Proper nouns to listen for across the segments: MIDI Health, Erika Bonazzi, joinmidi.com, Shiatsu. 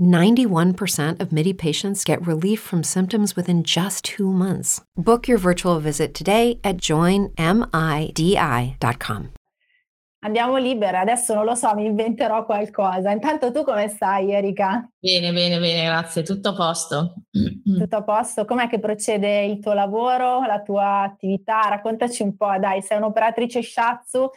91% of MIDI patients get relief from symptoms within just 2 months. Book your virtual visit today at joinmidi.com. Andiamo libera, adesso non lo so, mi inventerò qualcosa. Intanto tu come stai, Erika? Bene, grazie, tutto a posto. Tutto a posto? Com'è che procede il tuo lavoro, la tua attività? Raccontaci un po', dai, sei un'operatrice Shiatsu.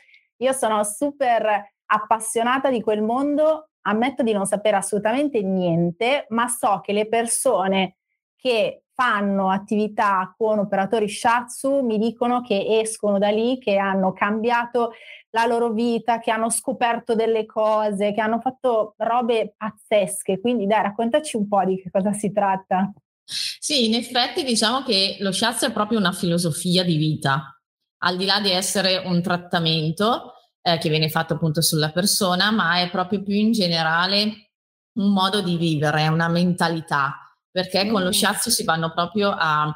Io sono super appassionata di quel mondo, ammetto di non sapere assolutamente niente, ma so che le persone che fanno attività con operatori Shiatsu mi dicono che escono da lì, che hanno cambiato la loro vita, che hanno scoperto delle cose, che hanno fatto robe pazzesche. Quindi dai, raccontaci un po' di che cosa si tratta. Sì, in effetti diciamo che lo Shiatsu è proprio una filosofia di vita, al di là di essere un trattamento che viene fatto appunto sulla persona, ma è proprio più in generale un modo di vivere, una mentalità, perché con lo Shiatsu si vanno proprio a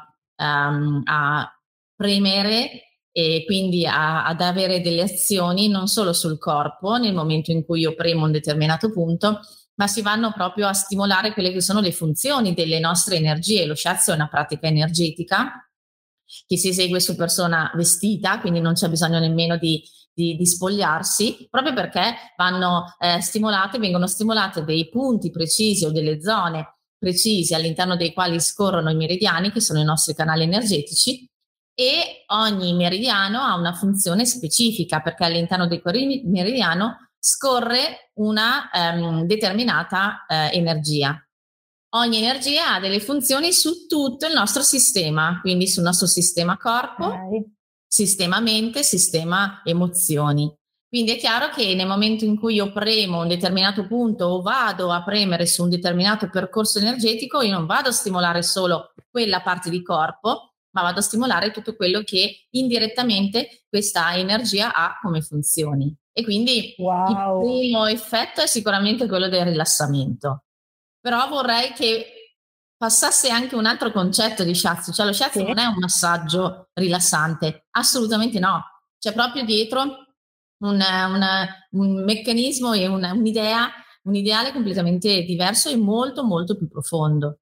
premere e quindi ad avere delle azioni non solo sul corpo nel momento in cui io premo un determinato punto, ma si vanno proprio a stimolare quelle che sono le funzioni delle nostre energie. Lo Shiatsu è una pratica energetica che si esegue su persona vestita, quindi non c'è bisogno nemmeno di spogliarsi, proprio perché vanno vengono stimolate dei punti precisi o delle zone precise all'interno dei quali scorrono i meridiani, che sono i nostri canali energetici, e ogni meridiano ha una funzione specifica, perché all'interno del meridiano scorre una determinata energia. Ogni energia ha delle funzioni su tutto il nostro sistema, quindi sul nostro sistema corpo, sistema mente, sistema emozioni. Quindi è chiaro che nel momento in cui io premo un determinato punto o vado a premere su un determinato percorso energetico, io non vado a stimolare solo quella parte di corpo, ma vado a stimolare tutto quello che indirettamente questa energia ha come funzioni. E quindi il primo effetto è sicuramente quello del rilassamento. Però vorrei che passasse anche un altro concetto di Shiatsu, cioè lo Shiatsu non è un massaggio rilassante, assolutamente no. C'è proprio dietro un meccanismo e un'idea, un ideale completamente diverso e molto molto più profondo.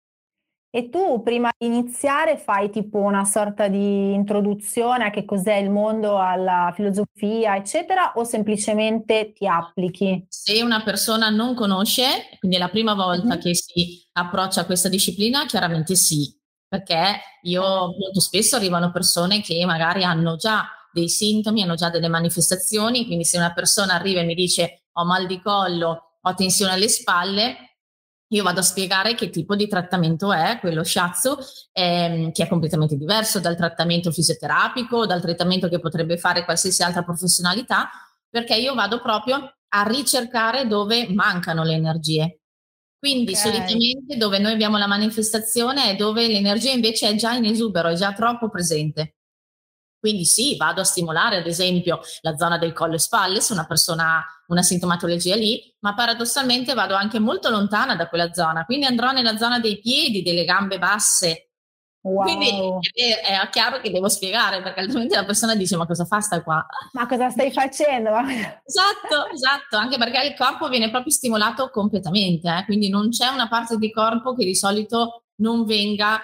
E tu prima di iniziare fai tipo una sorta di introduzione a che cos'è il mondo, alla filosofia, eccetera, o semplicemente ti applichi? Se una persona non conosce, quindi è la prima volta che si approccia a questa disciplina, chiaramente sì, perché molto spesso arrivano persone che magari hanno già dei sintomi, hanno già delle manifestazioni, quindi se una persona arriva e mi dice ho mal di collo, ho tensione alle spalle, io vado a spiegare che tipo di trattamento è quello Shiatsu, che è completamente diverso dal trattamento fisioterapico, dal trattamento che potrebbe fare qualsiasi altra professionalità, perché io vado proprio a ricercare dove mancano le energie. Quindi solitamente dove noi abbiamo la manifestazione è dove l'energia invece è già in esubero, è già troppo presente. Quindi sì, vado a stimolare ad esempio la zona del collo e spalle se una persona ha una sintomatologia lì, ma paradossalmente vado anche molto lontana da quella zona, quindi andrò nella zona dei piedi, delle gambe basse. Quindi è chiaro che devo spiegare, perché altrimenti la persona dice ma cosa fa sta qua? Ma cosa stai facendo? Esatto, anche perché il corpo viene proprio stimolato completamente, quindi non c'è una parte di corpo che di solito non venga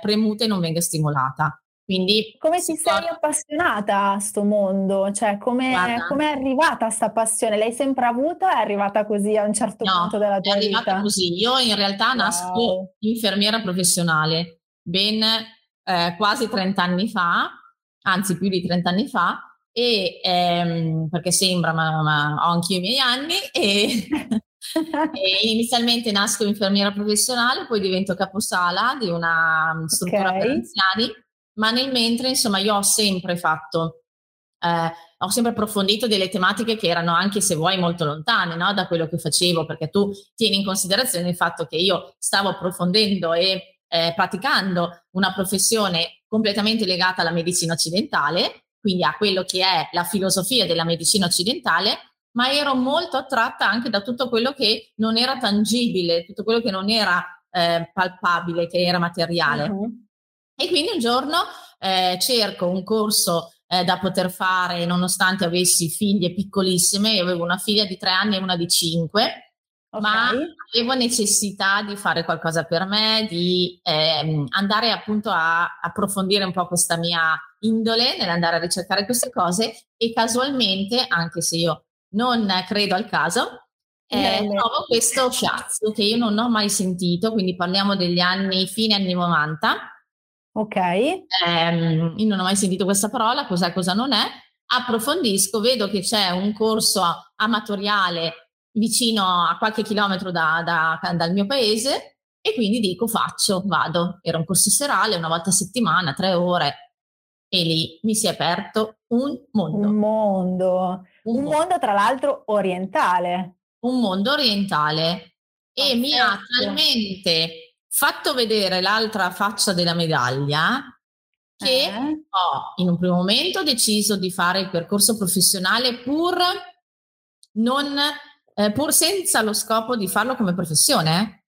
premuta e non venga stimolata. Quindi, come ti sei appassionata a sto mondo? Cioè, come è arrivata sta passione? L'hai sempre avuta o è arrivata così a un certo punto della tua vita? No, è arrivata così. Io in realtà nasco infermiera professionale, ben quasi 30 anni fa, anzi più di 30 anni fa, e perché sembra, ma ho anch'io i miei anni, e, e inizialmente nasco infermiera professionale, poi divento caposala di una struttura per anziani. Ma nel mentre, insomma, io ho sempre approfondito delle tematiche che erano anche, se vuoi, molto lontane, no? Da quello che facevo, perché tu tieni in considerazione il fatto che io stavo approfondendo e praticando una professione completamente legata alla medicina occidentale, quindi a quello che è la filosofia della medicina occidentale, ma ero molto attratta anche da tutto quello che non era tangibile, tutto quello che non era palpabile, che era materiale. Uh-huh. E quindi un giorno cerco un corso da poter fare, nonostante avessi figlie piccolissime. Io avevo una figlia di 3 anni e una di 5, okay, ma avevo necessità di fare qualcosa per me, di andare appunto a approfondire un po' questa mia indole nell'andare a ricercare queste cose, e casualmente, anche se io non credo al caso, trovo questo shiatsu che io non ho mai sentito, quindi parliamo degli anni, fine anni 90. Ok. Io non ho mai sentito questa parola, cos'è, cosa non è. Approfondisco, vedo che c'è un corso amatoriale vicino a qualche chilometro dal mio paese, e quindi dico faccio, vado. Era un corso serale, una volta a settimana, 3 ore, e lì mi si è aperto un mondo. Un mondo tra l'altro orientale. Un mondo orientale. E mi ha talmente fatto vedere l'altra faccia della medaglia che ho in un primo momento deciso di fare il percorso professionale pur senza lo scopo di farlo come professione.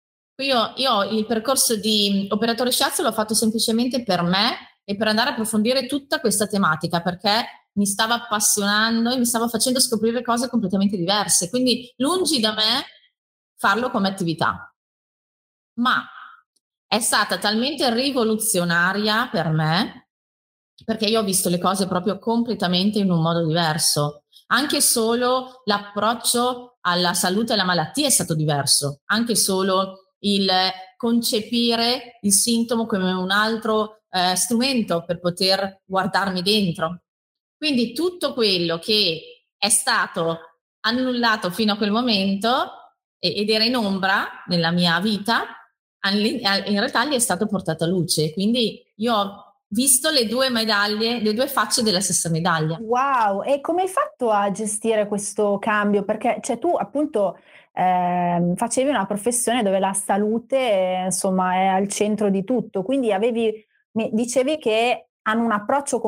Io il percorso di operatore shiatsu l'ho fatto semplicemente per me e per andare a approfondire tutta questa tematica, perché mi stava appassionando e mi stava facendo scoprire cose completamente diverse, quindi lungi da me farlo come attività. Ma è stata talmente rivoluzionaria per me, perché io ho visto le cose proprio completamente in un modo diverso. Anche solo l'approccio alla salute e alla malattia è stato diverso, anche solo il concepire il sintomo come un altro strumento per poter guardarmi dentro. Quindi tutto quello che è stato annullato fino a quel momento ed era in ombra nella mia vita, in realtà gli è stato portato a luce. Quindi io ho visto le due medaglie, le due facce della stessa medaglia. Wow! E come hai fatto a gestire questo cambio? Perché tu appunto facevi una professione dove la salute insomma è al centro di tutto, quindi dicevi che hanno un approccio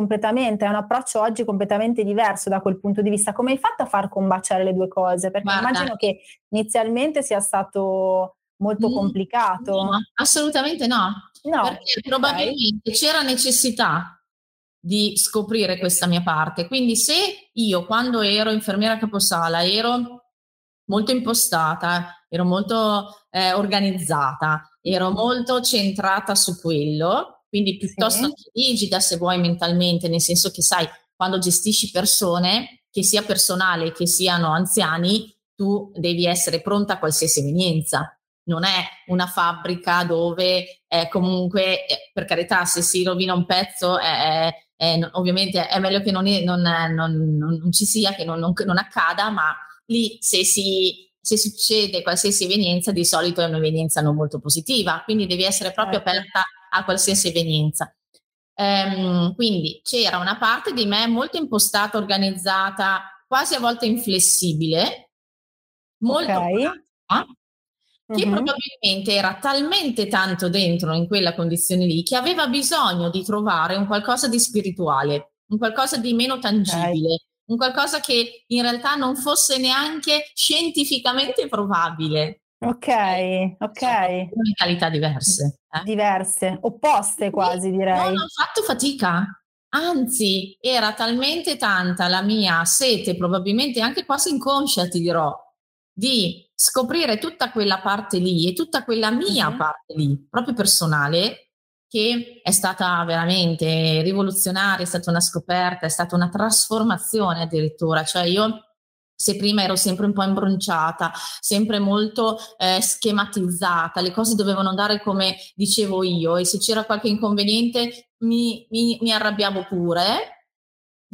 oggi completamente diverso da quel punto di vista. Come hai fatto a far combaciare le due cose? Perché immagino che inizialmente sia stato molto complicato. No, assolutamente no. Perché probabilmente c'era necessità di scoprire questa mia parte. Quindi se io, quando ero infermiera caposala, ero molto impostata, ero molto organizzata, ero molto centrata su quello, quindi piuttosto rigida, se vuoi, mentalmente, nel senso che, sai, quando gestisci persone, che sia personale che siano anziani, tu devi essere pronta a qualsiasi evenienza. Non è una fabbrica dove comunque, per carità, se si rovina un pezzo, ovviamente è meglio che non ci sia, che non accada, ma lì se succede qualsiasi evenienza, di solito è un'evenienza non molto positiva, quindi devi essere proprio aperta a qualsiasi evenienza. Quindi c'era una parte di me molto impostata, organizzata, quasi a volte inflessibile, molto pronta, che probabilmente era talmente tanto dentro in quella condizione lì che aveva bisogno di trovare un qualcosa di spirituale, un qualcosa di meno tangibile, un qualcosa che in realtà non fosse neanche scientificamente probabile. Ok. Cioè, mentalità diverse. Diverse, opposte quasi, direi. Non ho fatto fatica, anzi, era talmente tanta la mia sete, probabilmente anche quasi inconscia, ti dirò, di scoprire tutta quella parte lì e tutta quella mia parte lì, proprio personale, che è stata veramente rivoluzionaria, è stata una scoperta, è stata una trasformazione addirittura. Cioè io, se prima ero sempre un po' imbronciata, sempre molto schematizzata, le cose dovevano andare come dicevo io, e se c'era qualche inconveniente mi arrabbiavo pure,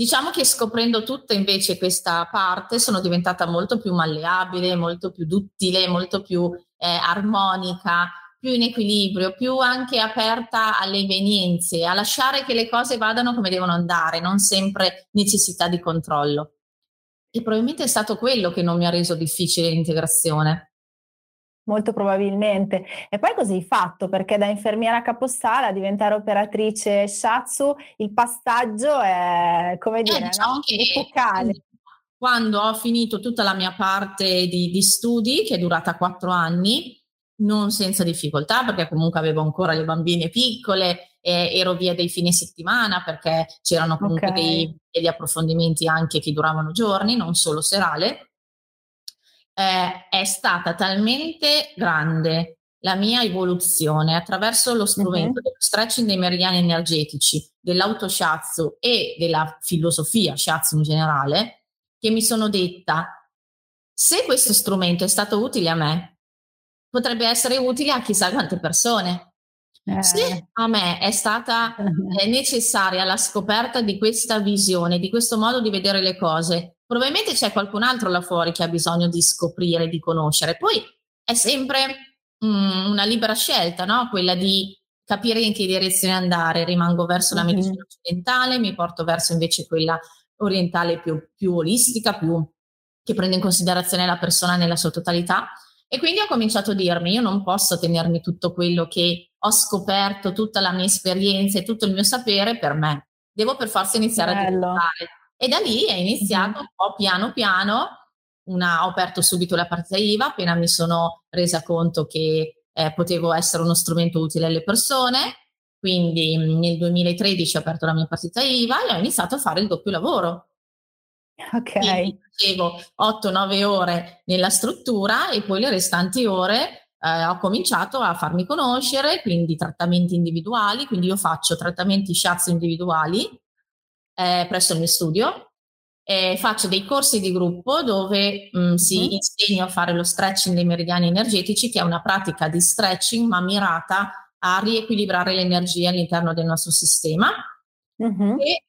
diciamo che scoprendo tutta invece questa parte sono diventata molto più malleabile, molto più duttile, molto più armonica, più in equilibrio, più anche aperta alle evenienze, a lasciare che le cose vadano come devono andare, non sempre necessità di controllo. E probabilmente è stato quello che non mi ha reso difficile l'integrazione. molto probabilmente. E poi così hai fatto, perché da infermiera capossala a diventare operatrice Shiatsu, il passaggio è, come dire, diciamo, no? Epocale. Quando ho finito tutta la mia parte di studi, che è durata 4 anni, non senza difficoltà, perché comunque avevo ancora le bambine piccole, ero via dei fine settimana perché c'erano comunque degli approfondimenti anche che duravano giorni, non solo serale, è stata talmente grande la mia evoluzione attraverso lo strumento dello stretching dei meridiani energetici, dell'auto-shiatsu e della filosofia shiatsu in generale, che mi sono detta: se questo strumento è stato utile a me, potrebbe essere utile a chissà quante persone. Se a me è stata necessaria la scoperta di questa visione, di questo modo di vedere le cose, probabilmente c'è qualcun altro là fuori che ha bisogno di scoprire, di conoscere. Poi è sempre una libera scelta, no? Quella di capire in che direzione andare. Rimango verso la medicina occidentale, mi porto verso invece quella orientale più olistica, più che prende in considerazione la persona nella sua totalità. E quindi ho cominciato a dirmi: io non posso tenermi tutto quello che ho scoperto, tutta la mia esperienza e tutto il mio sapere per me. Devo per forza iniziare a divulgare. E da lì è iniziato un po' piano piano. Ho aperto subito la partita IVA appena mi sono resa conto che potevo essere uno strumento utile alle persone. Quindi nel 2013 ho aperto la mia partita IVA e ho iniziato a fare il doppio lavoro. Quindi facevo 8-9 ore nella struttura e poi le restanti ore ho cominciato a farmi conoscere, quindi trattamenti individuali. Quindi io faccio trattamenti shiatsu individuali presso il mio studio, faccio dei corsi di gruppo dove si insegna a fare lo stretching dei meridiani energetici, che è una pratica di stretching ma mirata a riequilibrare le energie all'interno del nostro sistema. E,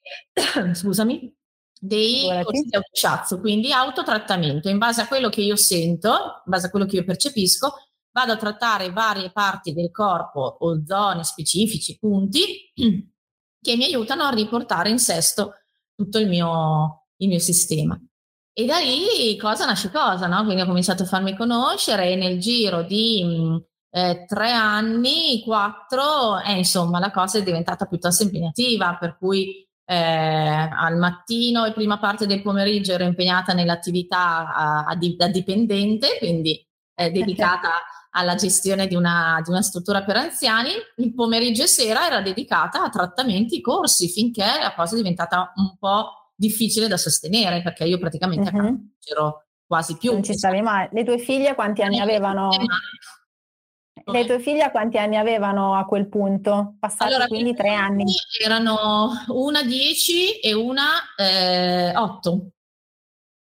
scusami, dei corsi di autoshiatsu, quindi autotrattamento. In base a quello che io sento, in base a quello che io percepisco, vado a trattare varie parti del corpo o zone specifici, punti che mi aiutano a riportare in sesto tutto il mio sistema. E da lì cosa nasce cosa, no? Quindi ho cominciato a farmi conoscere e nel giro di 3 anni, 4, insomma la cosa è diventata piuttosto impegnativa, per cui al mattino e prima parte del pomeriggio ero impegnata nell'attività da dipendente, quindi dedicata alla gestione di una struttura per anziani. Il pomeriggio e sera era dedicata a trattamenti, corsi, finché la cosa è diventata un po' difficile da sostenere, perché io praticamente a casa c'ero quasi più. Non ci stavi mai. Le tue figlie quanti anni avevano? Le tue figlie quanti anni avevano a quel punto? Passati allora, quindi 3 anni. Erano una 10 e una 8.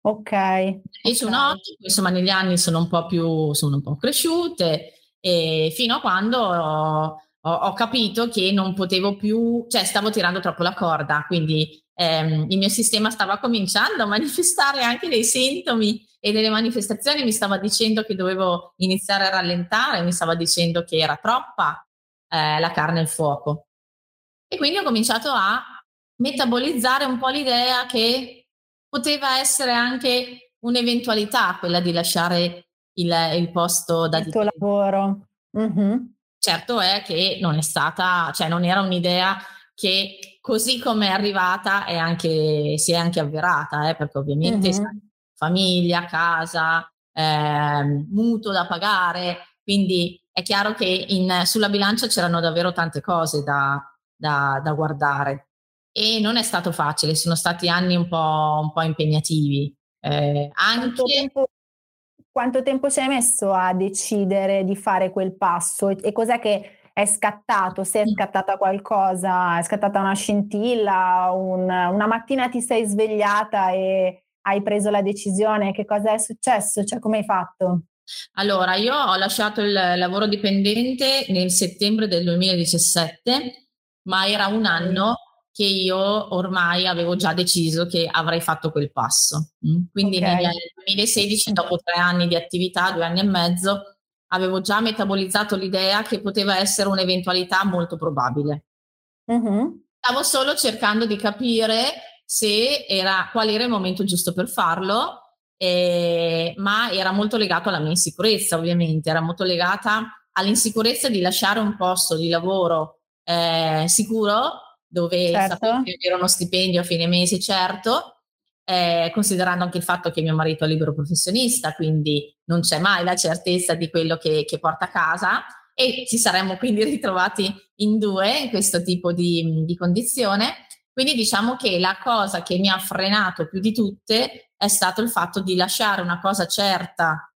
Ok. 10 e una 8, insomma negli anni sono un po' cresciute, e fino a quando ho capito che non potevo più, cioè stavo tirando troppo la corda, quindi il mio sistema stava cominciando a manifestare anche dei sintomi e delle manifestazioni, mi stava dicendo che dovevo iniziare a rallentare, mi stava dicendo che era troppa la carne al fuoco. E quindi ho cominciato a metabolizzare un po' l'idea che poteva essere anche un'eventualità quella di lasciare il posto da tuo lavoro. Certo è che non è stata, cioè non era un'idea che così come è arrivata si è anche avverata, perché ovviamente famiglia, casa, mutuo da pagare, quindi è chiaro che sulla bilancia c'erano davvero tante cose da guardare, e non è stato facile, sono stati anni un po' impegnativi. Quanto tempo ci hai messo a decidere di fare quel passo, e cos'è che è scattato? Se è scattata qualcosa, è scattata una scintilla, una mattina ti sei svegliata e hai preso la decisione? Che cosa è successo? Cioè, come hai fatto? Allora, io ho lasciato il lavoro dipendente nel settembre del 2017, ma era un anno che io ormai avevo già deciso che avrei fatto quel passo. Quindi nel 2016, dopo 3 anni di attività, 2 anni e mezzo, avevo già metabolizzato l'idea che poteva essere un'eventualità molto probabile. Stavo solo cercando di capire qual era il momento giusto per farlo, ma era molto legato alla mia insicurezza, ovviamente, era molto legata all'insicurezza di lasciare un posto di lavoro sicuro, dove sapevo che era uno stipendio a fine mese, considerando anche il fatto che mio marito è libero professionista, quindi non c'è mai la certezza di quello che porta a casa, e ci saremmo quindi ritrovati in due in questo tipo di condizione. Quindi diciamo che la cosa che mi ha frenato più di tutte è stato il fatto di lasciare una cosa certa,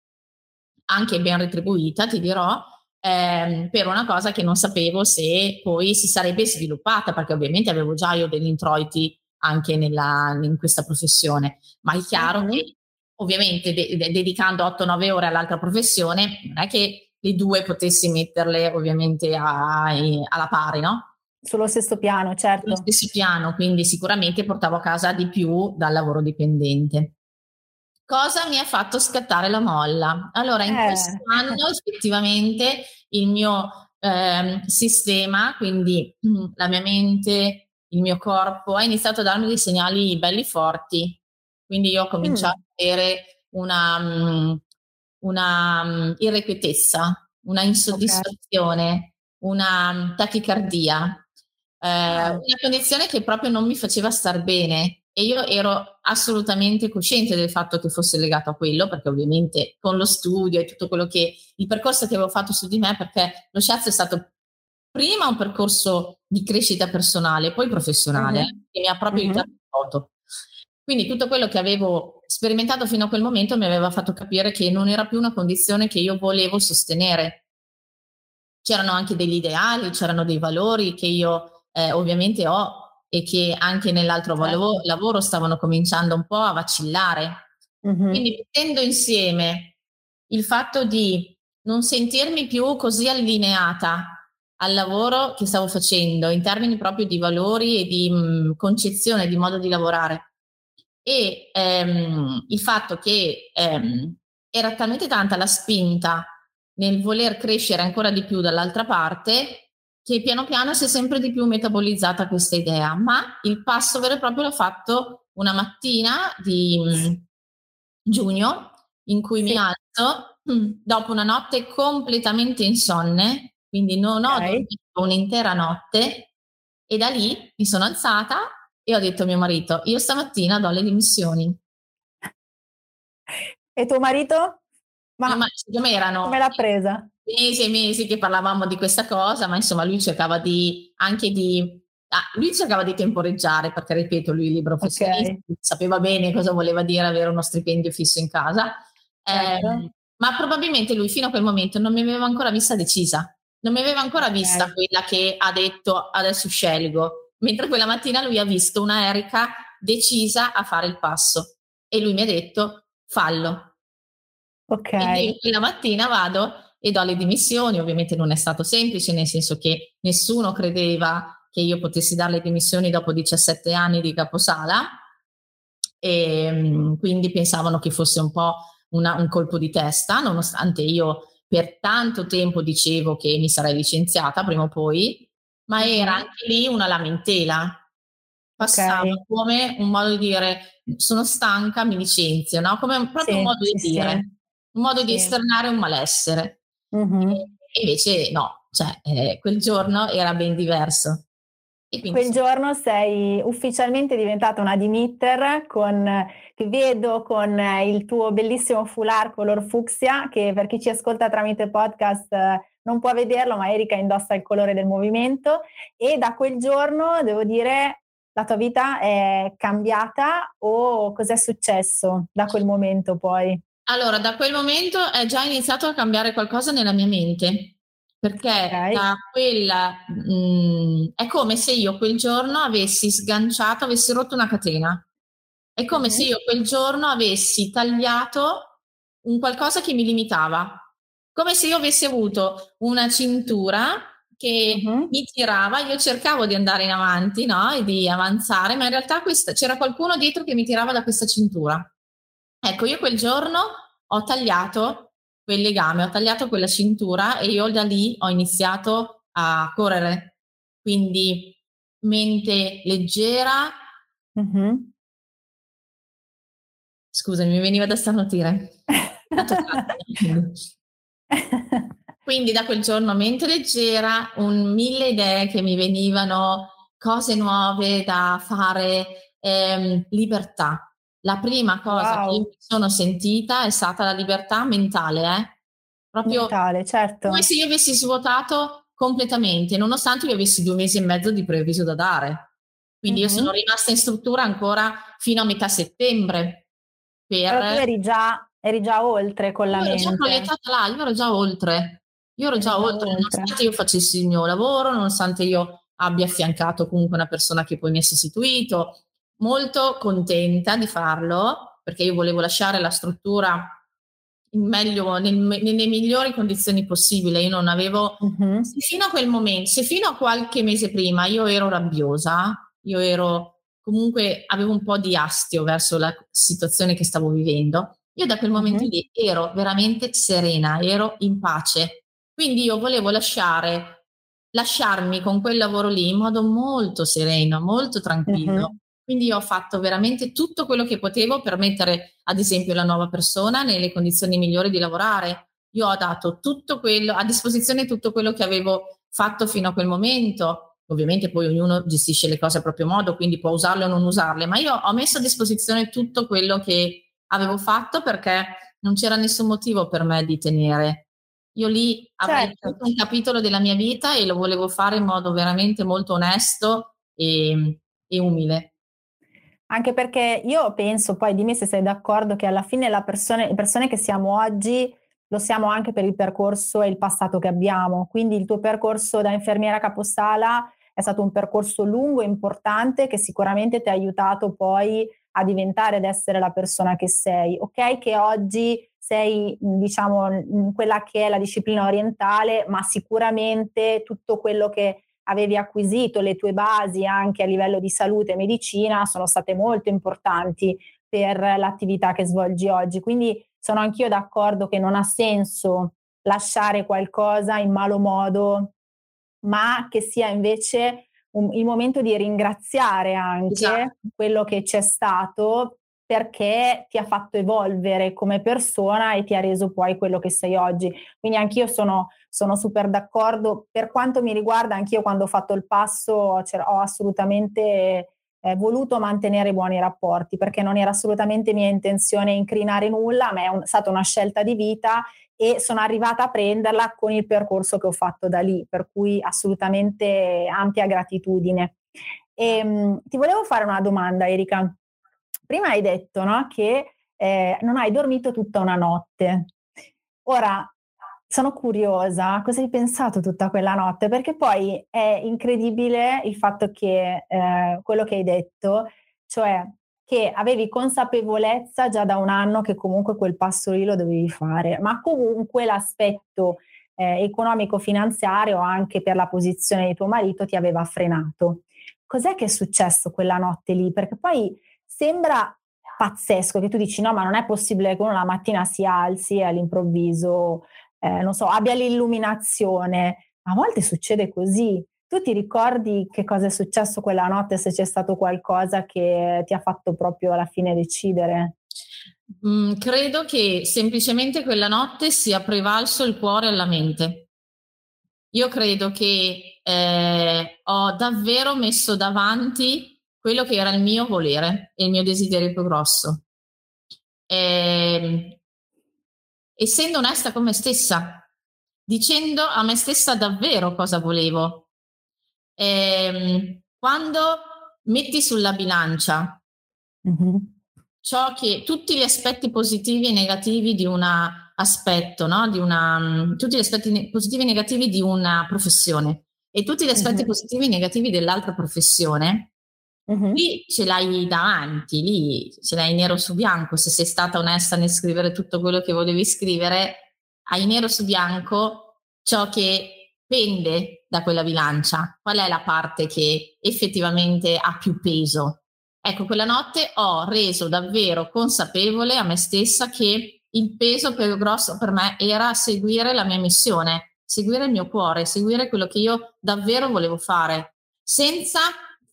anche ben retribuita, ti dirò, per una cosa che non sapevo se poi si sarebbe sviluppata, perché ovviamente avevo già io degli introiti anche in questa professione, ma è chiaro che ovviamente dedicando 8-9 ore all'altra professione non è che le due potessi metterle ovviamente alla pari, no? Sullo stesso piano, certo. Sullo stesso piano, quindi sicuramente portavo a casa di più dal lavoro dipendente. Cosa mi ha fatto scattare la molla? Allora, in questo anno effettivamente il mio sistema, quindi la mia mente, il mio corpo, ha iniziato a darmi dei segnali belli forti. Quindi io ho cominciato ad avere una irrequietezza, una insoddisfazione, una tachicardia. Una condizione che proprio non mi faceva star bene, e io ero assolutamente cosciente del fatto che fosse legato a quello, perché ovviamente con lo studio e tutto quello che il percorso che avevo fatto su di me, perché lo shiatsu è stato prima un percorso di crescita personale, poi professionale, che mi ha proprio aiutato molto. Quindi tutto quello che avevo sperimentato fino a quel momento mi aveva fatto capire che non era più una condizione che io volevo sostenere. C'erano anche degli ideali, c'erano dei valori che io ovviamente ho, e che anche nell'altro lavoro stavano cominciando un po' a vacillare. Quindi mettendo insieme il fatto di non sentirmi più così allineata al lavoro che stavo facendo in termini proprio di valori e di concezione, di modo di lavorare, e il fatto che era talmente tanta la spinta nel voler crescere ancora di più dall'altra parte, che piano piano si è sempre di più metabolizzata questa idea. Ma il passo vero e proprio l'ho fatto una mattina di giugno, in cui mi alzo dopo una notte completamente insonne, quindi non ho dormito un'intera notte, e da lì mi sono alzata e ho detto a mio marito: io stamattina do le dimissioni. E tuo marito? Ma come erano? Come l'ha presa? Mesi e mesi che parlavamo di questa cosa, ma insomma lui cercava di temporeggiare, perché ripeto, lui è libero professionista, sapeva bene cosa voleva dire avere uno stipendio fisso in casa, ma probabilmente lui fino a quel momento non mi aveva ancora vista decisa, non mi aveva ancora vista quella che ha detto adesso scelgo, mentre quella mattina lui ha visto una Erika decisa a fare il passo, e lui mi ha detto fallo. Quindi io quella mattina vado e do le dimissioni. Ovviamente non è stato semplice, nel senso che nessuno credeva che io potessi dare le dimissioni dopo 17 anni di caposala, e quindi pensavano che fosse un po' un colpo di testa, nonostante io per tanto tempo dicevo che mi sarei licenziata prima o poi, ma era anche lì una lamentela, passava come un modo di dire sono stanca, mi licenzio, no? Come proprio un modo di dire, un modo di esternare un malessere. E invece no, quel giorno era ben diverso. E quindi quel giorno sei ufficialmente diventata una dimitter, che vedo con il tuo bellissimo foulard color fucsia, che per chi ci ascolta tramite podcast non può vederlo, ma Erika indossa il colore del movimento, e da quel giorno devo dire la tua vita è cambiata, o cos'è successo da quel momento poi? Allora, da quel momento è già iniziato a cambiare qualcosa nella mia mente, perché da quella è come se io quel giorno avessi sganciato, avessi rotto una catena. È come se io quel giorno avessi tagliato un qualcosa che mi limitava, come se io avessi avuto una cintura che mi tirava. Io cercavo di andare in avanti, no? E di avanzare, ma in realtà c'era qualcuno dietro che mi tirava da questa cintura. Ecco, io quel giorno ho tagliato quel legame, ho tagliato quella cintura, e io da lì ho iniziato a correre. Quindi mente leggera, Scusami, mi veniva da starnutire. Quindi da quel giorno, mente leggera, 1.000 idee che mi venivano, cose nuove da fare, libertà. La prima cosa che mi sono sentita è stata la libertà mentale, proprio mentale, certo. Come se io avessi svuotato completamente, nonostante io avessi 2 mesi e mezzo di preavviso da dare. Quindi io sono rimasta in struttura ancora fino a metà settembre. Però tu eri già oltre con la mente. Ero già proiettata là, io ero già oltre. Io ero già oltre, nonostante io facessi il mio lavoro, nonostante io abbia affiancato comunque una persona che poi mi ha sostituito. Molto contenta di farlo, perché io volevo lasciare la struttura nelle migliori condizioni possibili. Io non avevo, se fino a quel momento, se fino a qualche mese prima io ero rabbiosa, io ero comunque, avevo un po' di astio verso la situazione che stavo vivendo, io da quel momento lì ero veramente serena, ero in pace. Quindi io volevo lasciarmi con quel lavoro lì in modo molto sereno, molto tranquillo. Quindi io ho fatto veramente tutto quello che potevo per mettere, ad esempio, la nuova persona nelle condizioni migliori di lavorare. Io ho dato tutto quello, a disposizione tutto quello che avevo fatto fino a quel momento. Ovviamente poi ognuno gestisce le cose a proprio modo, quindi può usarle o non usarle, ma io ho messo a disposizione tutto quello che avevo fatto perché non c'era nessun motivo per me di tenere. Io lì avrei tutto un capitolo della mia vita e lo volevo fare in modo veramente molto onesto e umile. Anche perché io penso, poi dimmi se sei d'accordo, che alla fine le persone che siamo oggi lo siamo anche per il percorso e il passato che abbiamo. Quindi il tuo percorso da infermiera caposala è stato un percorso lungo e importante che sicuramente ti ha aiutato poi a diventare ed essere la persona che sei. Ok che oggi sei, diciamo, in quella che è la disciplina orientale, ma sicuramente tutto quello che avevi acquisito, le tue basi anche a livello di salute e medicina sono state molto importanti per l'attività che svolgi oggi. Quindi sono anch'io d'accordo che non ha senso lasciare qualcosa in malo modo, ma che sia invece il momento di ringraziare anche quello che c'è stato, perché ti ha fatto evolvere come persona e ti ha reso poi quello che sei oggi. Quindi anch'io sono super d'accordo. Per quanto mi riguarda, anch'io quando ho fatto il passo ho assolutamente voluto mantenere buoni rapporti, perché non era assolutamente mia intenzione incrinare nulla, ma è stata una scelta di vita e sono arrivata a prenderla con il percorso che ho fatto da lì, per cui assolutamente ampia gratitudine. E ti volevo fare una domanda, Erika. Prima hai detto, no, che non hai dormito tutta una notte. Ora, sono curiosa, cosa hai pensato tutta quella notte? Perché poi è incredibile il fatto che quello che hai detto, cioè che avevi consapevolezza già da 1 anno che comunque quel passo lì lo dovevi fare, ma comunque l'aspetto economico-finanziario anche per la posizione di tuo marito ti aveva frenato. Cos'è che è successo quella notte lì? Perché poi sembra pazzesco che tu dici no, ma non è possibile che uno la mattina si alzi e all'improvviso, non so, abbia l'illuminazione. A volte succede così. Tu ti ricordi che cosa è successo quella notte, se c'è stato qualcosa che ti ha fatto proprio alla fine decidere? Credo che semplicemente quella notte sia prevalso il cuore alla mente. Io credo che ho davvero messo davanti quello che era il mio volere e il mio desiderio più grosso. Essendo onesta con me stessa, dicendo a me stessa davvero cosa volevo. Quando metti sulla bilancia ciò che tutti gli aspetti positivi e negativi di un aspetto, no? Tutti gli aspetti positivi e negativi di una professione e tutti gli aspetti positivi e negativi dell'altra professione, lì ce l'hai davanti, lì ce l'hai nero su bianco. Se sei stata onesta nel scrivere tutto quello che volevi scrivere, hai nero su bianco ciò che pende da quella bilancia. Qual è la parte che effettivamente ha più peso? Ecco, quella notte ho reso davvero consapevole a me stessa che il peso più grosso per me era seguire la mia missione, seguire il mio cuore, seguire quello che io davvero volevo fare, senza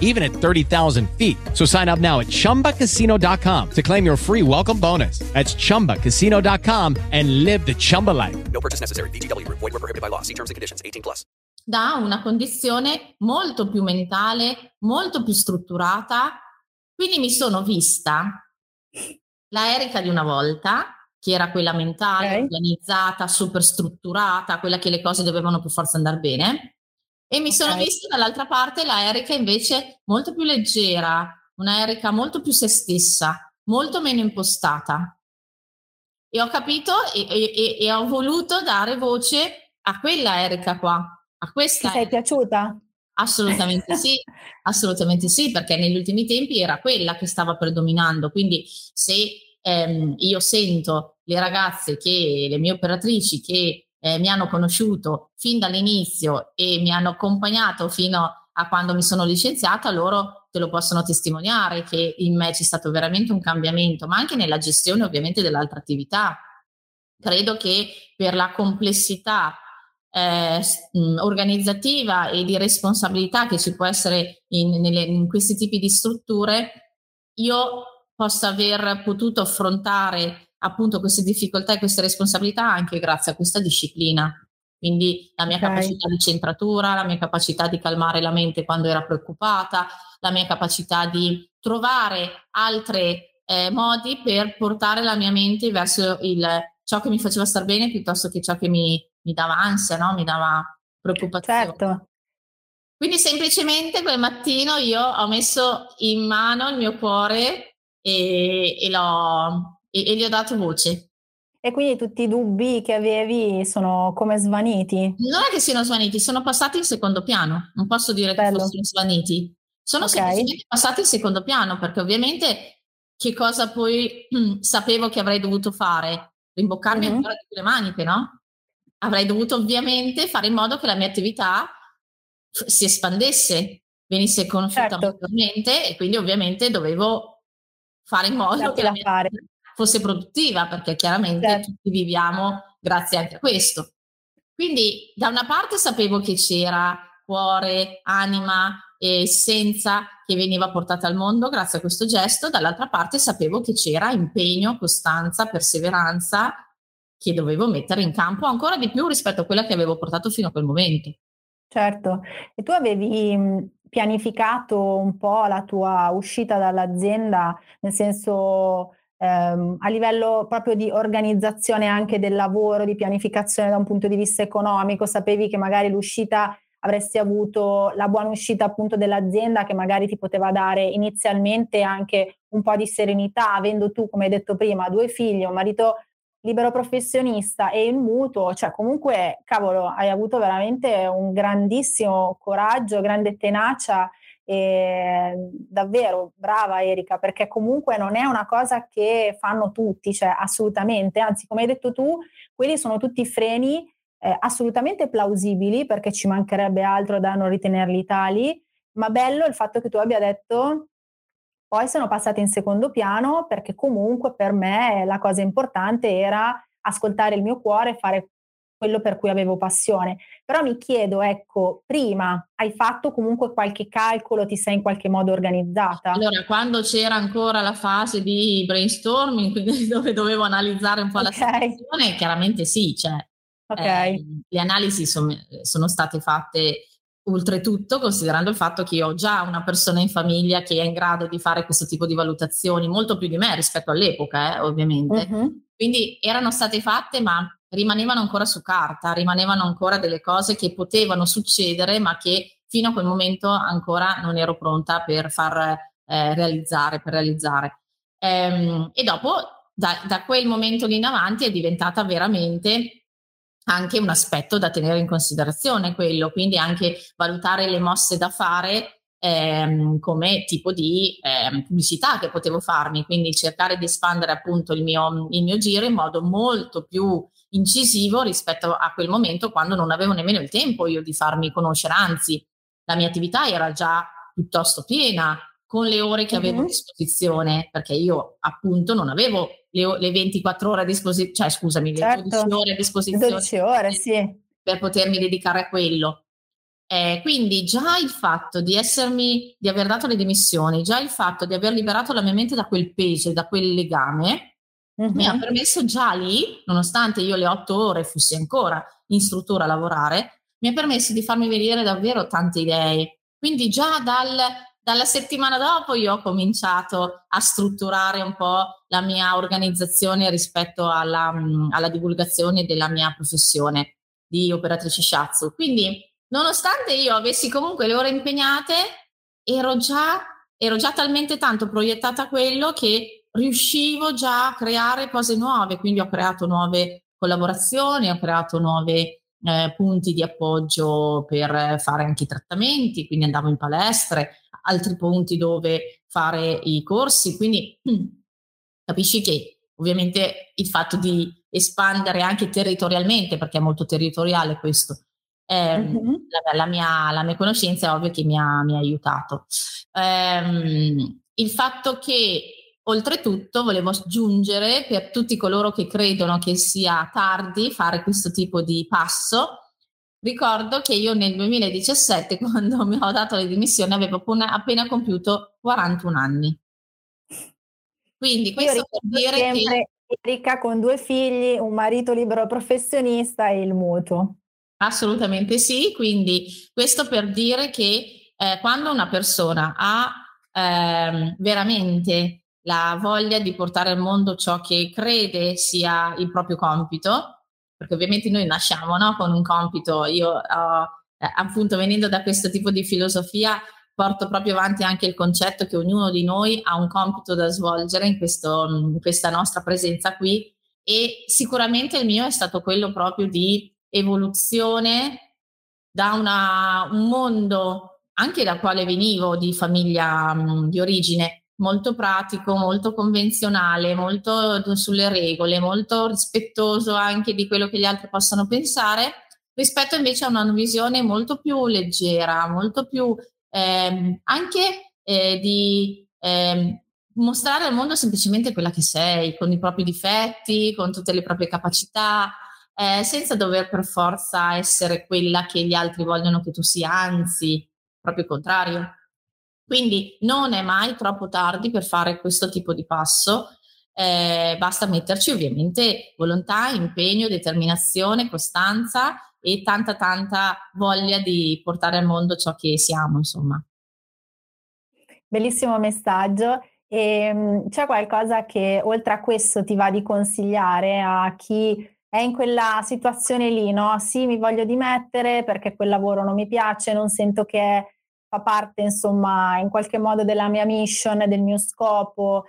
even at 30,000 feet. So sign up now at ChumbaCasino.com to claim your free welcome bonus. That's ChumbaCasino.com and live the Chumba life. No purchase necessary. VGW. Void where prohibited by law. See terms and conditions. 18 plus. Da una condizione molto più mentale, molto più strutturata. Quindi mi sono vista la Erika di una volta, che era quella mentale, organizzata, super strutturata, quella che le cose dovevano per forza andare bene. E mi sono vista dall'altra parte la Erika invece molto più leggera, una Erika molto più se stessa, molto meno impostata. E ho capito e ho voluto dare voce a quella Erika qua, a questa. Ti sei piaciuta? Assolutamente sì, assolutamente sì, perché negli ultimi tempi era quella che stava predominando. Quindi se io sento le ragazze, che le mie operatrici che mi hanno conosciuto fin dall'inizio e mi hanno accompagnato fino a quando mi sono licenziata, loro te lo possono testimoniare che in me c'è stato veramente un cambiamento, ma anche nella gestione ovviamente dell'altra attività. Credo che per la complessità organizzativa e di responsabilità che ci può essere in questi tipi di strutture, io posso aver potuto affrontare appunto queste difficoltà e queste responsabilità anche grazie a questa disciplina. Quindi la mia capacità di centratura, la mia capacità di calmare la mente quando era preoccupata, la mia capacità di trovare altri modi per portare la mia mente verso ciò che mi faceva star bene piuttosto che ciò che mi dava ansia, no? Mi dava preoccupazione. Certo. Quindi semplicemente quel mattino io ho messo in mano il mio cuore e gli ho dato voce. E quindi tutti i dubbi che avevi sono come svaniti? Non è che siano svaniti, sono passati in secondo piano. Non posso dire che fossero svaniti. Sono semplicemente passati in secondo piano, perché ovviamente che cosa poi sapevo che avrei dovuto fare? Rimboccarmi ancora di più le maniche, no? Avrei dovuto ovviamente fare in modo che la mia attività si espandesse, venisse conosciuta maggiormente, e quindi ovviamente dovevo fare in modo che la mia attività fosse produttiva, perché chiaramente tutti viviamo grazie anche a questo. Quindi da una parte sapevo che c'era cuore, anima e essenza che veniva portata al mondo grazie a questo gesto, dall'altra parte sapevo che c'era impegno, costanza, perseveranza che dovevo mettere in campo ancora di più rispetto a quella che avevo portato fino a quel momento. Certo, e tu avevi pianificato un po' la tua uscita dall'azienda, nel senso a livello proprio di organizzazione anche del lavoro, di pianificazione da un punto di vista economico? Sapevi che magari l'uscita avresti avuto la buona uscita appunto dell'azienda, che magari ti poteva dare inizialmente anche un po' di serenità, avendo tu, come hai detto prima, 2 figli, un marito libero professionista e il mutuo? Cioè comunque, cavolo, hai avuto veramente un grandissimo coraggio, grande tenacia. Davvero brava Erika, perché comunque non è una cosa che fanno tutti, cioè assolutamente, anzi come hai detto tu, quelli sono tutti freni assolutamente plausibili, perché ci mancherebbe altro da non ritenerli tali, ma bello il fatto che tu abbia detto poi sono passati in secondo piano, perché comunque per me la cosa importante era ascoltare il mio cuore e fare quello per cui avevo passione. Però mi chiedo, ecco, prima hai fatto comunque qualche calcolo, ti sei in qualche modo organizzata? Allora, quando c'era ancora la fase di brainstorming, quindi dove dovevo analizzare un po' la situazione, chiaramente sì, cioè le analisi sono state fatte, oltretutto considerando il fatto che io ho già una persona in famiglia che è in grado di fare questo tipo di valutazioni, molto più di me rispetto all'epoca, ovviamente. Quindi erano state fatte, ma rimanevano ancora su carta, rimanevano ancora delle cose che potevano succedere, ma che fino a quel momento ancora non ero pronta per realizzare. E dopo, da quel momento lì in avanti, è diventata veramente anche un aspetto da tenere in considerazione quello, quindi anche valutare le mosse da fare come tipo di pubblicità che potevo farmi, quindi cercare di espandere appunto il mio giro in modo molto più incisivo rispetto a quel momento, quando non avevo nemmeno il tempo io di farmi conoscere, anzi la mia attività era già piuttosto piena con le ore che avevo a disposizione, perché io appunto non avevo le 24 ore a disposizione, cioè scusami, certo, le 12 ore a disposizione, 12 ore, sì, per potermi dedicare a quello. Quindi già il fatto di aver dato le dimissioni, già il fatto di aver liberato la mia mente da quel peso, da quel legame, mi ha permesso già lì, nonostante io le 8 ore fossi ancora in struttura a lavorare, mi ha permesso di farmi venire davvero tante idee. Quindi già dalla settimana dopo io ho cominciato a strutturare un po' la mia organizzazione rispetto alla divulgazione della mia professione di operatrice Shiatsu. Quindi nonostante io avessi comunque le ore impegnate, ero già talmente tanto proiettata a quello che riuscivo già a creare cose nuove, quindi ho creato nuove collaborazioni, ho creato nuove punti di appoggio per fare anche i trattamenti, quindi andavo in palestre, altri punti dove fare i corsi, quindi capisci che ovviamente il fatto di espandere anche territorialmente, perché è molto territoriale questo, la mia conoscenza è ovvio che mi ha aiutato. Il fatto che oltretutto volevo aggiungere, per tutti coloro che credono che sia tardi fare questo tipo di passo, ricordo che io nel 2017, quando mi ho dato le dimissioni, avevo appena compiuto 41 anni. Quindi questo per dire sempre che Erika con 2 figli, un marito libero professionista e il mutuo. Assolutamente sì, quindi questo per dire che quando una persona ha veramente la voglia di portare al mondo ciò che crede sia il proprio compito, perché ovviamente noi nasciamo, no, con un compito. Io appunto, venendo da questo tipo di filosofia, porto proprio avanti anche il concetto che ognuno di noi ha un compito da svolgere in questa nostra presenza qui, e sicuramente il mio è stato quello proprio di evoluzione da un mondo, anche da quale venivo, di famiglia di origine molto pratico, molto convenzionale, molto sulle regole, molto rispettoso anche di quello che gli altri possono pensare, rispetto invece a una visione molto più leggera, molto più di mostrare al mondo semplicemente quella che sei, con i propri difetti, con tutte le proprie capacità, senza dover per forza essere quella che gli altri vogliono che tu sia, anzi, proprio il contrario. Quindi non è mai troppo tardi per fare questo tipo di passo, basta metterci ovviamente volontà, impegno, determinazione, costanza e tanta tanta voglia di portare al mondo ciò che siamo, insomma. Bellissimo messaggio. E c'è qualcosa che oltre a questo ti va di consigliare a chi è in quella situazione lì, no? Sì, mi voglio dimettere perché quel lavoro non mi piace, non sento che fa parte, insomma, in qualche modo della mia mission, del mio scopo,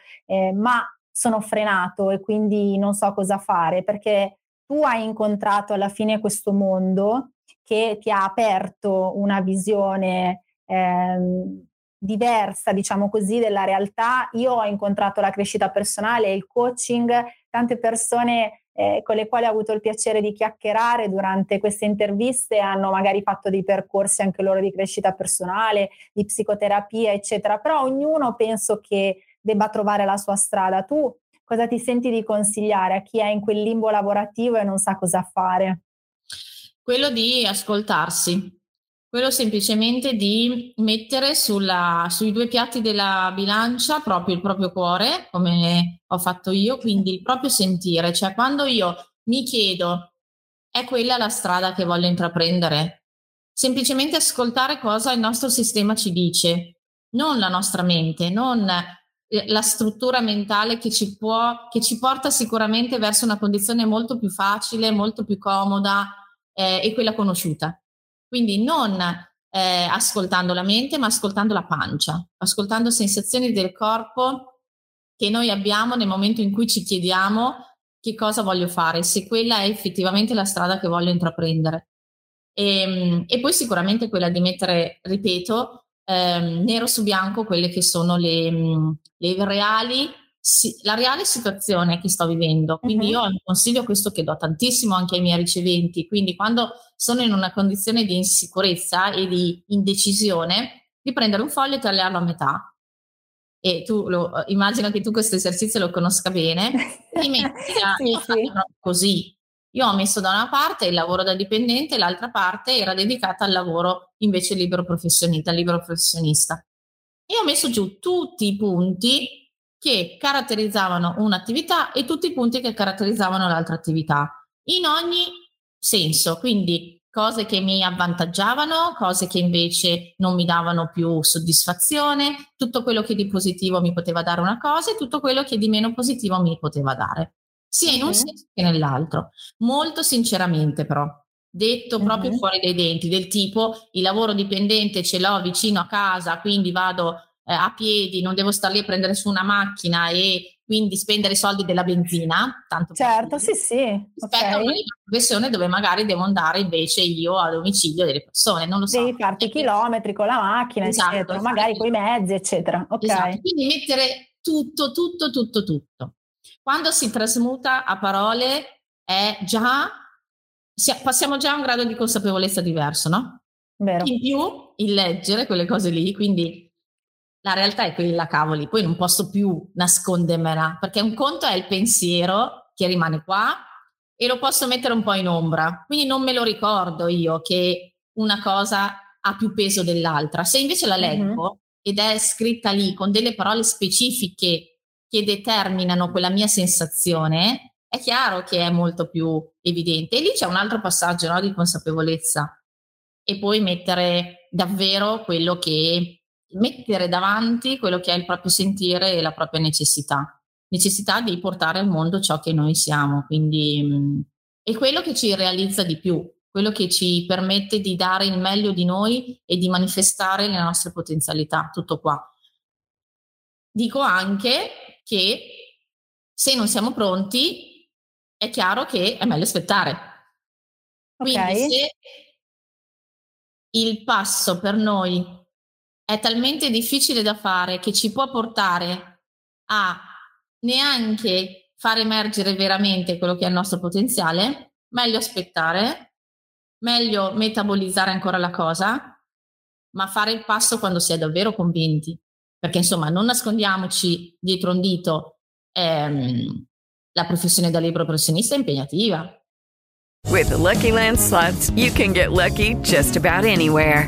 ma sono frenato e quindi non so cosa fare, perché tu hai incontrato alla fine questo mondo che ti ha aperto una visione diversa, diciamo così, della realtà. Io ho incontrato la crescita personale, il coaching, tante persone con le quali ho avuto il piacere di chiacchierare durante queste interviste, hanno magari fatto dei percorsi anche loro di crescita personale, di psicoterapia, eccetera, però ognuno penso che debba trovare la sua strada. Tu cosa ti senti di consigliare a chi è in quel limbo lavorativo e non sa cosa fare? Quello di ascoltarsi, quello semplicemente di mettere sui 2 piatti della bilancia proprio il proprio cuore, come ho fatto io, quindi il proprio sentire, cioè quando io mi chiedo è quella la strada che voglio intraprendere, semplicemente ascoltare cosa il nostro sistema ci dice, non la nostra mente, non la struttura mentale che ci porta sicuramente verso una condizione molto più facile, molto più comoda e quella conosciuta. Quindi non ascoltando la mente, ma ascoltando la pancia, ascoltando sensazioni del corpo che noi abbiamo nel momento in cui ci chiediamo che cosa voglio fare, se quella è effettivamente la strada che voglio intraprendere. E poi sicuramente quella di mettere, ripeto, nero su bianco quelle che sono le reali, la reale situazione che sto vivendo. Quindi io consiglio questo, che do tantissimo anche ai miei riceventi. Quindi quando sono in una condizione di insicurezza e di indecisione, di prendere un foglio e tagliarlo a metà. E tu immagino che tu questo esercizio lo conosca bene. E metti sì. Così. Io ho messo da una parte il lavoro da dipendente, l'altra parte era dedicata al lavoro invece libero professionista. E ho messo giù tutti i punti che caratterizzavano un'attività e tutti i punti che caratterizzavano l'altra attività, in ogni senso, quindi cose che mi avvantaggiavano, cose che invece non mi davano più soddisfazione, tutto quello che di positivo mi poteva dare una cosa e tutto quello che di meno positivo mi poteva dare. Sia in un senso che nell'altro, molto sinceramente però, detto proprio fuori dai denti, del tipo il lavoro dipendente ce l'ho vicino a casa, quindi vado a piedi, non devo star lì a prendere su una macchina e quindi spendere i soldi della benzina, tanto certo, sì, sì. Rispetto a una professione dove magari devo andare invece io a domicilio delle persone, non lo so. Devi farti chilometri con la macchina, esatto, eccetera, esatto. Magari con i mezzi, eccetera. Okay. Esatto. Quindi mettere tutto. Quando si trasmuta a parole è già, passiamo già a un grado di consapevolezza diverso, no? Vero. In più il leggere quelle cose lì, quindi la realtà è quella, cavoli, poi non posso più nascondermela, perché un conto è il pensiero che rimane qua e lo posso mettere un po' in ombra, quindi non me lo ricordo io che una cosa ha più peso dell'altra. Se invece la leggo ed è scritta lì con delle parole specifiche che determinano quella mia sensazione, è chiaro che è molto più evidente. E lì c'è un altro passaggio, no, di consapevolezza. E poi mettere davvero mettere davanti quello che è il proprio sentire e la propria necessità di portare al mondo ciò che noi siamo. Quindi è quello che ci realizza di più, quello che ci permette di dare il meglio di noi e di manifestare le nostre potenzialità, tutto qua. Dico anche che se non siamo pronti è chiaro che è meglio aspettare, quindi se il passo per noi è talmente difficile da fare che ci può portare a neanche far emergere veramente quello che è il nostro potenziale, meglio aspettare, meglio metabolizzare ancora la cosa, ma fare il passo quando si è davvero convinti. Perché insomma non nascondiamoci dietro un dito, la professione da libero professionista è impegnativa. With the Lucky Land Slots, you can get lucky just about anywhere.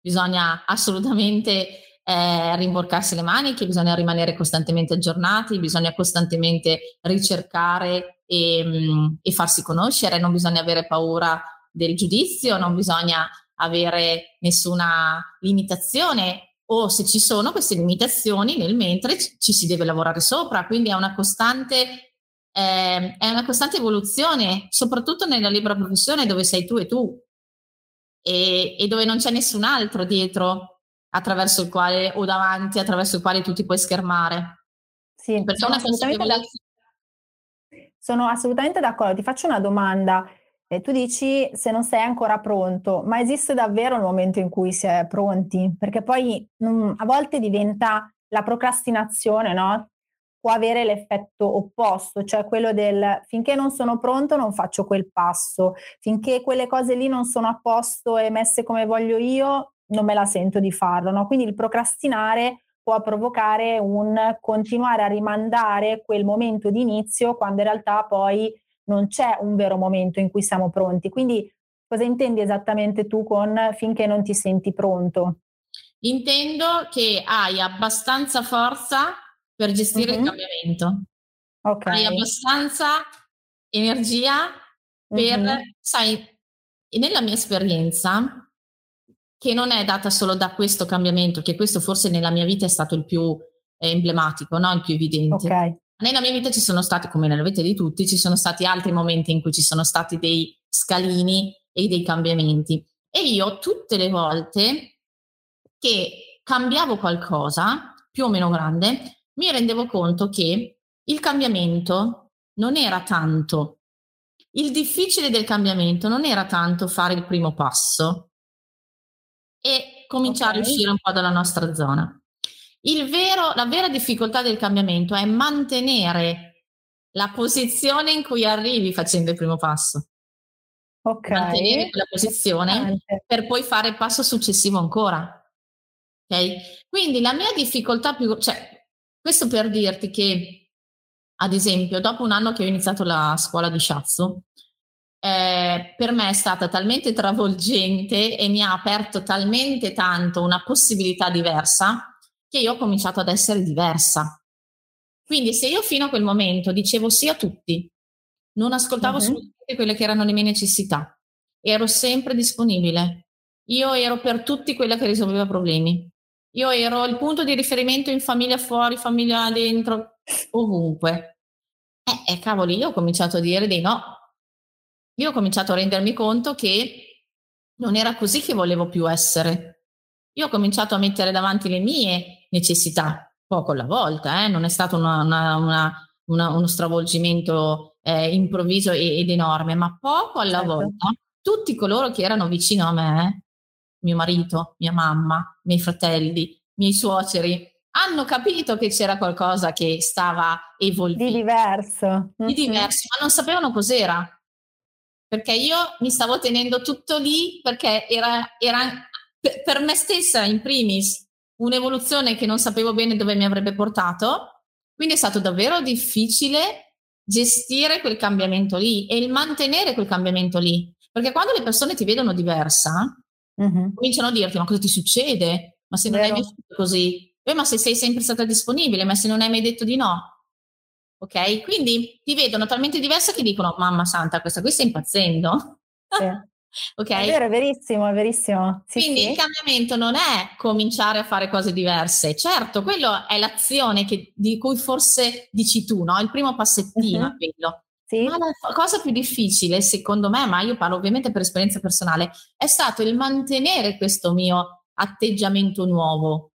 Bisogna assolutamente rimboccarsi le maniche, bisogna rimanere costantemente aggiornati, bisogna costantemente ricercare e farsi conoscere, non bisogna avere paura del giudizio, non bisogna avere nessuna limitazione, o se ci sono queste limitazioni nel mentre ci si deve lavorare sopra, quindi è una costante evoluzione, soprattutto nella libera professione dove sei tu e dove non c'è nessun altro dietro attraverso il quale, o davanti attraverso il quale tu ti puoi schermare. Sì, perché è una consapevolezza. Sono assolutamente d'accordo. Ti faccio una domanda. Tu dici se non sei ancora pronto, ma esiste davvero il momento in cui si è pronti? Perché poi a volte diventa la procrastinazione, no? Può avere l'effetto opposto, cioè quello del finché non sono pronto non faccio quel passo, finché quelle cose lì non sono a posto e messe come voglio io non me la sento di farlo, no? Quindi il procrastinare può provocare un continuare a rimandare quel momento di inizio quando in realtà poi non c'è un vero momento in cui siamo pronti. Quindi cosa intendi esattamente tu con finché non ti senti pronto? Intendo che hai abbastanza forza per gestire il cambiamento. Okay. Hai abbastanza energia per... Sai, nella mia esperienza, che non è data solo da questo cambiamento, che questo forse nella mia vita è stato il più emblematico, no? Il più evidente. Okay. Nella mia vita ci sono stati, come nella vita di tutti, ci sono stati altri momenti in cui ci sono stati dei scalini e dei cambiamenti. E io tutte le volte che cambiavo qualcosa, più o meno grande, mi rendevo conto che il cambiamento non era tanto, il difficile del cambiamento non era tanto fare il primo passo e cominciare a uscire un po' dalla nostra zona. La vera difficoltà del cambiamento è mantenere la posizione in cui arrivi facendo il primo passo. Ok. Mantenere quella posizione per poi fare il passo successivo ancora. Ok? Quindi la mia difficoltà più... questo per dirti che, ad esempio, dopo un anno che ho iniziato la scuola di Shiatsu, per me è stata talmente travolgente e mi ha aperto talmente tanto una possibilità diversa che io ho cominciato ad essere diversa. Quindi se io fino a quel momento dicevo sì a tutti, non ascoltavo assolutamente quelle che erano le mie necessità, ero sempre disponibile, io ero per tutti quella che risolveva problemi. Io ero il punto di riferimento in famiglia fuori, famiglia dentro, ovunque. Cavoli, io ho cominciato a dire dei no. Io ho cominciato a rendermi conto che non era così che volevo più essere. Io ho cominciato a mettere davanti le mie necessità, poco alla volta, non è stato uno stravolgimento improvviso ed enorme, ma poco alla volta. Tutti coloro che erano vicino a me, mio marito, mia mamma, miei fratelli, miei suoceri, hanno capito che c'era qualcosa che stava evolvendo. Di diverso, ma non sapevano cos'era. Perché io mi stavo tenendo tutto lì, perché era per me stessa in primis un'evoluzione che non sapevo bene dove mi avrebbe portato. Quindi è stato davvero difficile gestire quel cambiamento lì e il mantenere quel cambiamento lì. Perché quando le persone ti vedono diversa, cominciano a dirti: ma cosa ti succede? Ma se non hai vissuto così, ma se sei sempre stata disponibile, ma se non hai mai detto di no. Ok? Quindi ti vedono talmente diversa che dicono: mamma santa, questa sta impazzendo. Sì. Ok? È vero, è verissimo. Sì, quindi sì. Il cambiamento non è cominciare a fare cose diverse. Certo, quello è l'azione di cui forse dici tu, no? Il primo passettino è quello. Sì. Ma la cosa più difficile, secondo me, ma io parlo ovviamente per esperienza personale, è stato il mantenere questo mio atteggiamento nuovo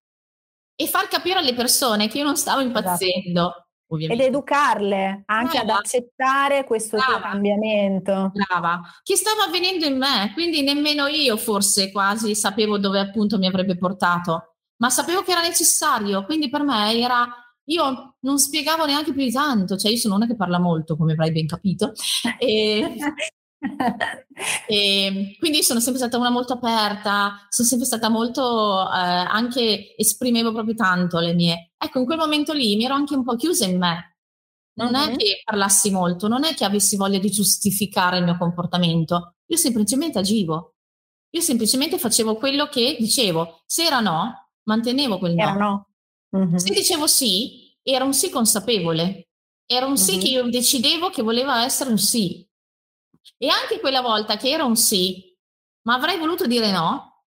e far capire alle persone che io non stavo impazzendo, ovviamente. Ed educarle anche ad accettare questo tuo cambiamento. Che stava avvenendo in me, quindi nemmeno io forse quasi sapevo dove appunto mi avrebbe portato, ma sapevo che era necessario, quindi per me era... Io non spiegavo neanche più di tanto, io sono una che parla molto, come avrai ben capito, e quindi sono sempre stata una molto aperta, sono sempre stata molto, anche esprimevo proprio tanto le mie. In quel momento lì mi ero anche un po' chiusa in me, non è che parlassi molto, non è che avessi voglia di giustificare il mio comportamento, io semplicemente agivo, io semplicemente facevo quello che dicevo, se era no, mantenevo quel no. Se dicevo sì, era un sì consapevole, era un sì che io decidevo che voleva essere un sì. E anche quella volta che era un sì, ma avrei voluto dire no,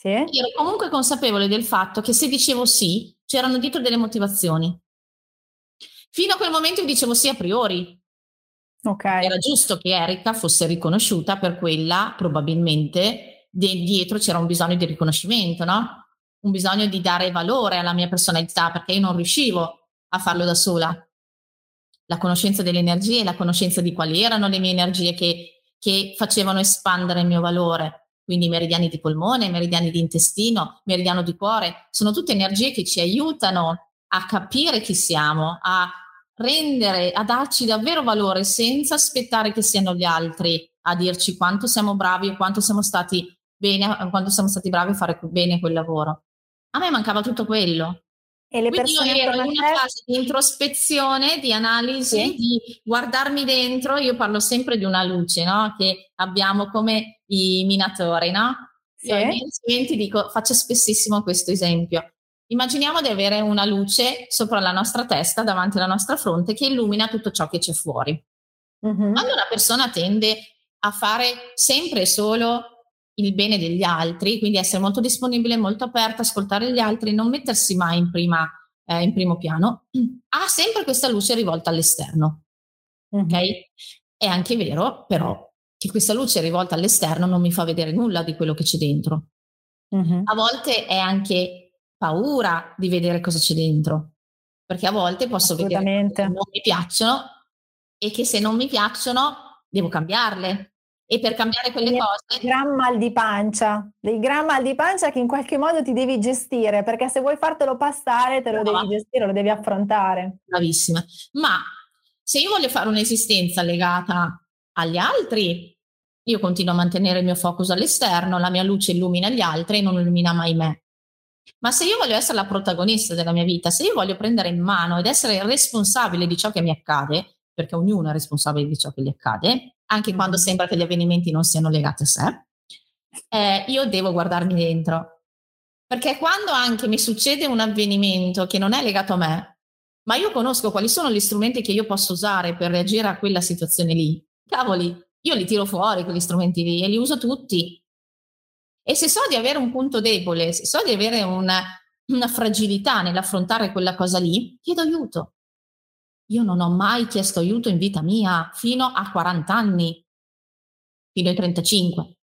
ero comunque consapevole del fatto che se dicevo sì, c'erano dietro delle motivazioni. Fino a quel momento io dicevo sì a priori. Okay. Era giusto che Erika fosse riconosciuta per quella, probabilmente, dietro c'era un bisogno di riconoscimento, no? un bisogno di dare valore alla mia personalità, perché io non riuscivo a farlo da sola. La conoscenza delle energie, la conoscenza di quali erano le mie energie che facevano espandere il mio valore, quindi meridiani di polmone, meridiani di intestino, meridiano di cuore, sono tutte energie che ci aiutano a capire chi siamo, a darci davvero valore senza aspettare che siano gli altri a dirci quanto siamo bravi o quanto siamo stati bene, quanto siamo stati bravi a fare bene quel lavoro. A me mancava tutto quello. E le persone io ero in una fase di introspezione, di analisi, sì, di guardarmi dentro. Io parlo sempre di una luce, no? Che abbiamo come i minatori, no? Sì. Io ai miei studenti dico, faccio spessissimo questo esempio. Immaginiamo di avere una luce sopra la nostra testa, davanti alla nostra fronte, che illumina tutto ciò che c'è fuori. Mm-hmm. Quando una persona tende a fare sempre e solo il bene degli altri, quindi essere molto disponibile, molto aperta, ascoltare gli altri, non mettersi mai in primo piano, ha sempre questa luce rivolta all'esterno. Mm-hmm. Ok? È anche vero, però, che questa luce rivolta all'esterno non mi fa vedere nulla di quello che c'è dentro. Mm-hmm. A volte è anche paura di vedere cosa c'è dentro, perché a volte posso vedere cose che non mi piacciono e che se non mi piacciono devo cambiarle. E per cambiare quelle cose... Dei gran mal di pancia che in qualche modo ti devi gestire, perché se vuoi fartelo passare te lo devi gestire, lo devi affrontare. Bravissima. Ma se io voglio fare un'esistenza legata agli altri, io continuo a mantenere il mio focus all'esterno, la mia luce illumina gli altri e non illumina mai me. Ma se io voglio essere la protagonista della mia vita, se io voglio prendere in mano ed essere responsabile di ciò che mi accade, perché ognuno è responsabile di ciò che gli accade, anche quando sembra che gli avvenimenti non siano legati a sé, io devo guardarmi dentro. Perché quando anche mi succede un avvenimento che non è legato a me, ma io conosco quali sono gli strumenti che io posso usare per reagire a quella situazione lì, cavoli, io li tiro fuori quegli strumenti lì e li uso tutti. E se so di avere un punto debole, se so di avere una fragilità nell'affrontare quella cosa lì, chiedo aiuto. Io non ho mai chiesto aiuto in vita mia, fino a 40 anni, fino ai 35.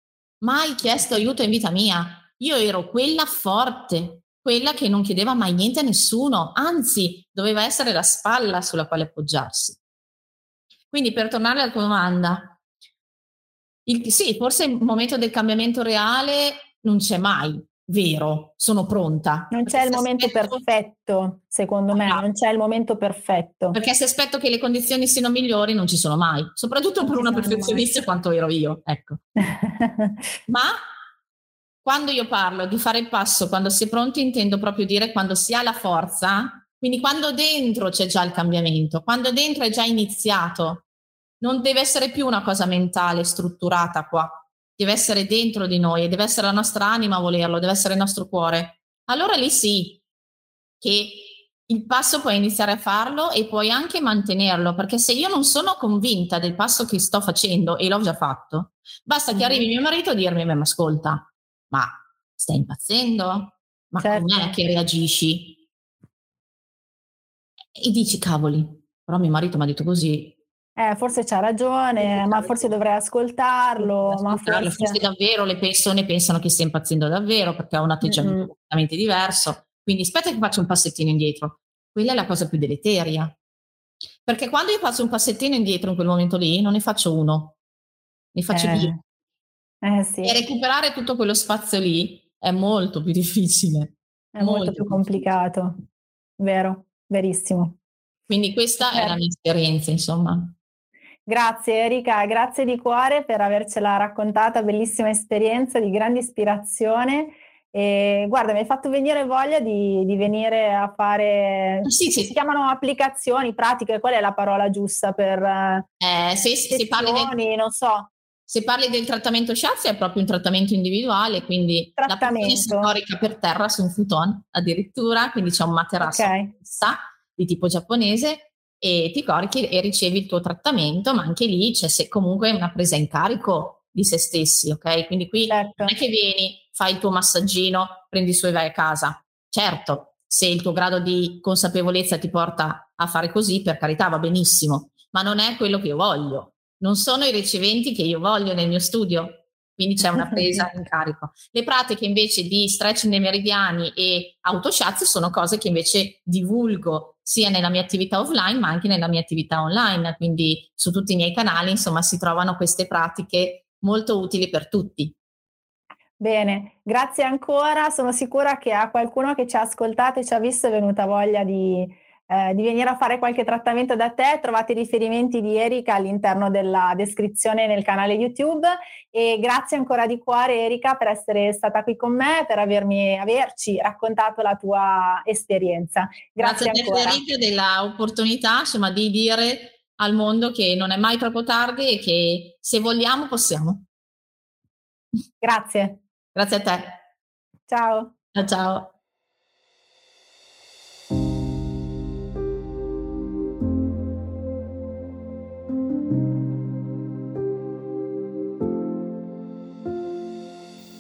Mai chiesto aiuto in vita mia. Io ero quella forte, quella che non chiedeva mai niente a nessuno, anzi, doveva essere la spalla sulla quale appoggiarsi. Quindi, per tornare alla tua domanda, sì, forse il momento del cambiamento reale non c'è mai. Vero, sono pronta. Non c'è il momento perfetto, secondo me, non c'è il momento perfetto. Perché se aspetto che le condizioni siano migliori non ci sono mai, soprattutto per una perfezionista quanto ero io, ecco. Ma quando io parlo di fare il passo, quando si è pronti, intendo proprio dire quando si ha la forza, quindi quando dentro c'è già il cambiamento, quando dentro è già iniziato, non deve essere più una cosa mentale, strutturata qua. Deve essere dentro di noi, deve essere la nostra anima a volerlo, deve essere il nostro cuore. Allora lì sì, che il passo puoi iniziare a farlo e puoi anche mantenerlo, perché se io non sono convinta del passo che sto facendo e l'ho già fatto, basta che arrivi mio marito a dirmi, ma ascolta, ma stai impazzendo? Ma certo. Com'è che reagisci? E dici, cavoli, però mio marito mi ha detto così. Forse c'ha ragione, ma forse dovrei ascoltarlo. Forse davvero le persone pensano che stia impazzendo davvero, perché ha un atteggiamento completamente diverso. Quindi aspetta che faccio un passettino indietro. Quella è la cosa più deleteria. Perché quando io faccio un passettino indietro in quel momento lì, non ne faccio uno, ne faccio due. Sì. E recuperare tutto quello spazio lì è molto più difficile. È molto più complicato. Vero, verissimo. Quindi questa è la mia esperienza, insomma. Grazie Erika, grazie di cuore per avercela raccontata, bellissima esperienza di grande ispirazione e guarda mi hai fatto venire voglia di venire a fare, si chiamano applicazioni, pratiche, qual è la parola giusta per se parli del, non so. Se parli del trattamento Shiatsu è proprio un trattamento individuale, quindi la posizione storica per terra su un futon addirittura, quindi c'è un materasso di tipo giapponese e ti corichi e ricevi il tuo trattamento, ma anche lì c'è comunque una presa in carico di se stessi, ok? Quindi qui non è che vieni, fai il tuo massaggino, prendi su e vai a casa. Certo, se il tuo grado di consapevolezza ti porta a fare così, per carità, va benissimo, ma non è quello che io voglio. Non sono i riceventi che io voglio nel mio studio. quindi c'è una presa in carico. Le pratiche invece di stretching dei meridiani e autoshiatsu sono cose che invece divulgo sia nella mia attività offline ma anche nella mia attività online, quindi su tutti i miei canali insomma si trovano queste pratiche molto utili per tutti. Bene, grazie ancora, sono sicura che a qualcuno che ci ha ascoltato e ci ha visto è venuta voglia di venire a fare qualche trattamento da te. Trovate i riferimenti di Erika all'interno della descrizione nel canale YouTube e grazie ancora di cuore Erika per essere stata qui con me, per averci raccontato la tua esperienza. Grazie ancora. Grazie dell'opportunità insomma di dire al mondo che non è mai troppo tardi e che se vogliamo possiamo. Grazie. Grazie a te. Ciao. Ciao ciao.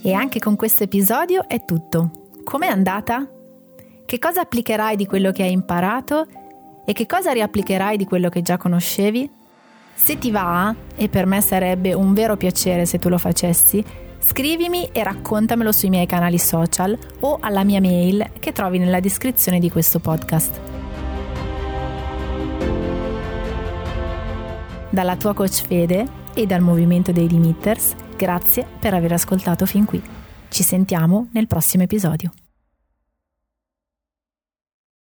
E anche con questo episodio è tutto. Com'è andata? Che cosa applicherai di quello che hai imparato e che cosa riapplicherai di quello che già conoscevi? Se ti va, e per me sarebbe un vero piacere se tu lo facessi, scrivimi e raccontamelo sui miei canali social o alla mia mail che trovi nella descrizione di questo podcast. Dalla tua coach Fede e dal movimento dei Limiters, grazie per aver ascoltato fin qui. Ci sentiamo nel prossimo episodio.